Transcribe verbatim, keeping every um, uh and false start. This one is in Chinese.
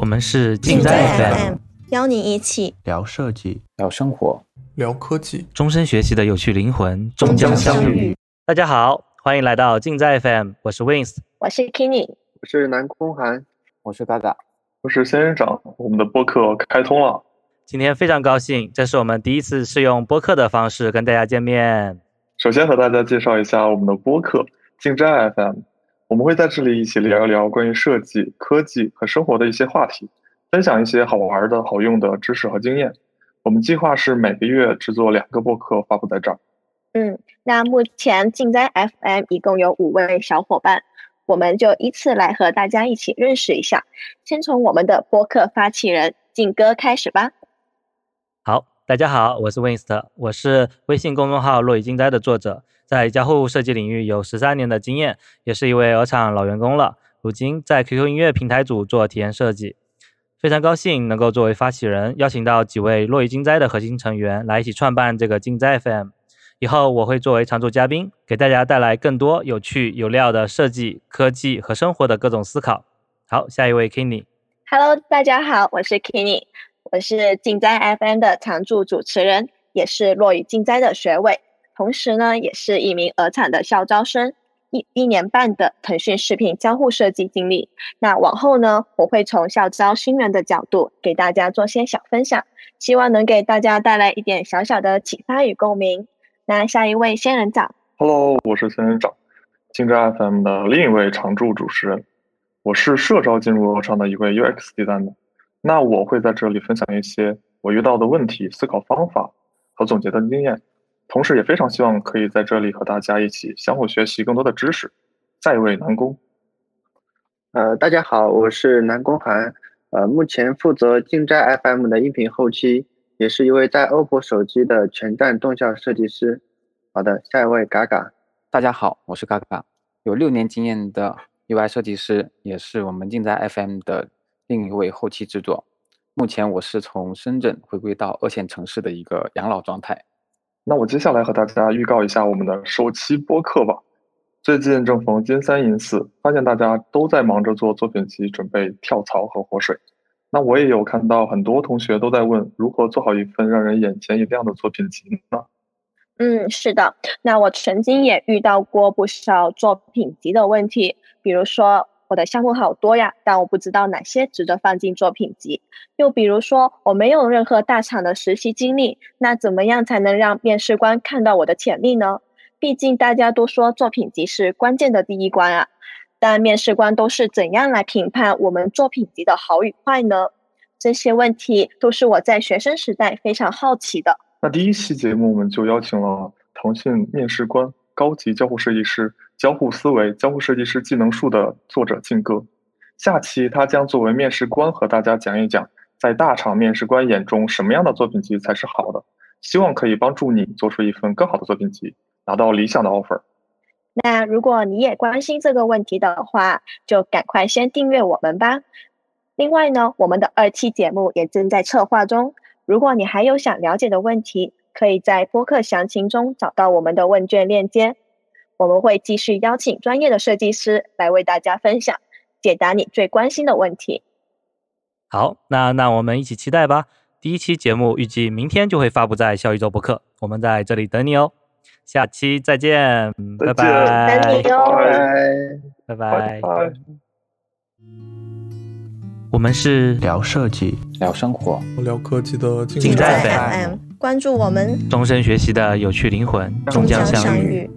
我们是近在 F M， 邀您一起聊设计，聊生活，聊科技，终身学习的有趣灵魂终将相遇。大家好，欢迎来到近在 F M， 我是 Wins， 我是 Kini， 我是南空寒，我是嘎嘎，我是仙人掌。我们的播客开通了，今天非常高兴，这是我们第一次是用播客的方式跟大家见面。首先和大家介绍一下我们的播客近在 F M， 我们会在这里一起聊一聊关于设计、科技和生活的一些话题，分享一些好玩的、好用的知识和经验。我们计划是每个月制作两个播客发布在这儿。嗯，那目前近在 F M 一共有五位小伙伴，我们就依次来和大家一起认识一下。先从我们的播客发起人靖哥开始吧。好，大家好，我是 Winster， 我是微信公众号“落雨竞灾”的作者，在交互设计领域有十三年的经验，也是一位鹅厂老员工了。如今在 Q Q 音乐平台组做体验设计，非常高兴能够作为发起人，邀请到几位落雨竞灾的核心成员来一起创办这个竞灾 F M。以后我会作为常驻嘉宾，给大家带来更多有趣有料的设计、科技和生活的各种思考。好，下一位 Kini。Hello， 大家好，我是 Kini。我是竞在 F M 的常驻主持人，也是落雨竞在的学位，同时呢也是一名鹅厂的校招生， 一, 一年半的腾讯视频交互设计经历。那往后呢，我会从校招新人的角度给大家做些小分享，希望能给大家带来一点小小的启发与共鸣。那下一位仙人掌。 Hello， 我是仙人掌，竞在 F M 的另一位常驻主持人，我是社招进入鹅厂的一位 U X designer。那我会在这里分享一些我遇到的问题、思考方法和总结的经验，同时也非常希望可以在这里和大家一起相互学习更多的知识。下一位南宫。呃，大家好，我是南宫寒，呃，目前负责竞在 F M 的音频后期，也是一位在 O P P O 手机的全站动效设计师。好的，下一位嘎嘎。大家好，我是嘎嘎，有六年经验的 U I 设计师，也是我们竞在 F M 的另一位后期制作。目前我是从深圳回归到二线城市的一个养老状态。那我接下来和大家预告一下我们的首期播客吧。最近正逢金三银四，发现大家都在忙着做作品集，准备跳槽和活水。那我也有看到很多同学都在问，如何做好一份让人眼前一亮的作品集呢？嗯，是的，那我曾经也遇到过不少作品集的问题，比如说我的项目好多呀，但我不知道哪些值得放进作品集。又比如说，我没有任何大厂的实习经历，那怎么样才能让面试官看到我的潜力呢？毕竟大家都说作品集是关键的第一关啊，但面试官都是怎样来评判我们作品集的好与坏呢？这些问题都是我在学生时代非常好奇的。那第一期节目我们就邀请了腾讯面试官、高级交互设计师、交互思维、交互设计师技能树的作者靖哥。下期他将作为面试官和大家讲一讲，在大厂面试官眼中什么样的作品集才是好的，希望可以帮助你做出一份更好的作品集，拿到理想的 offer。 那如果你也关心这个问题的话，就赶快先订阅我们吧。另外呢，我们的二期节目也正在策划中，如果你还有想了解的问题，可以在播客详情中找到我们的问卷链接。我们会继续邀请专业的设计师来为大家分享，解答你最关心的问题。好，那那我们一起期待吧。第一期节目预计明天就会发布在小宇宙播客，我们在这里等你哦。下期再见，拜拜。等你哦，拜拜。我们是聊设计、聊生活、聊科技的竞在 F M，关注我们，终身学习的有趣灵魂终将相遇。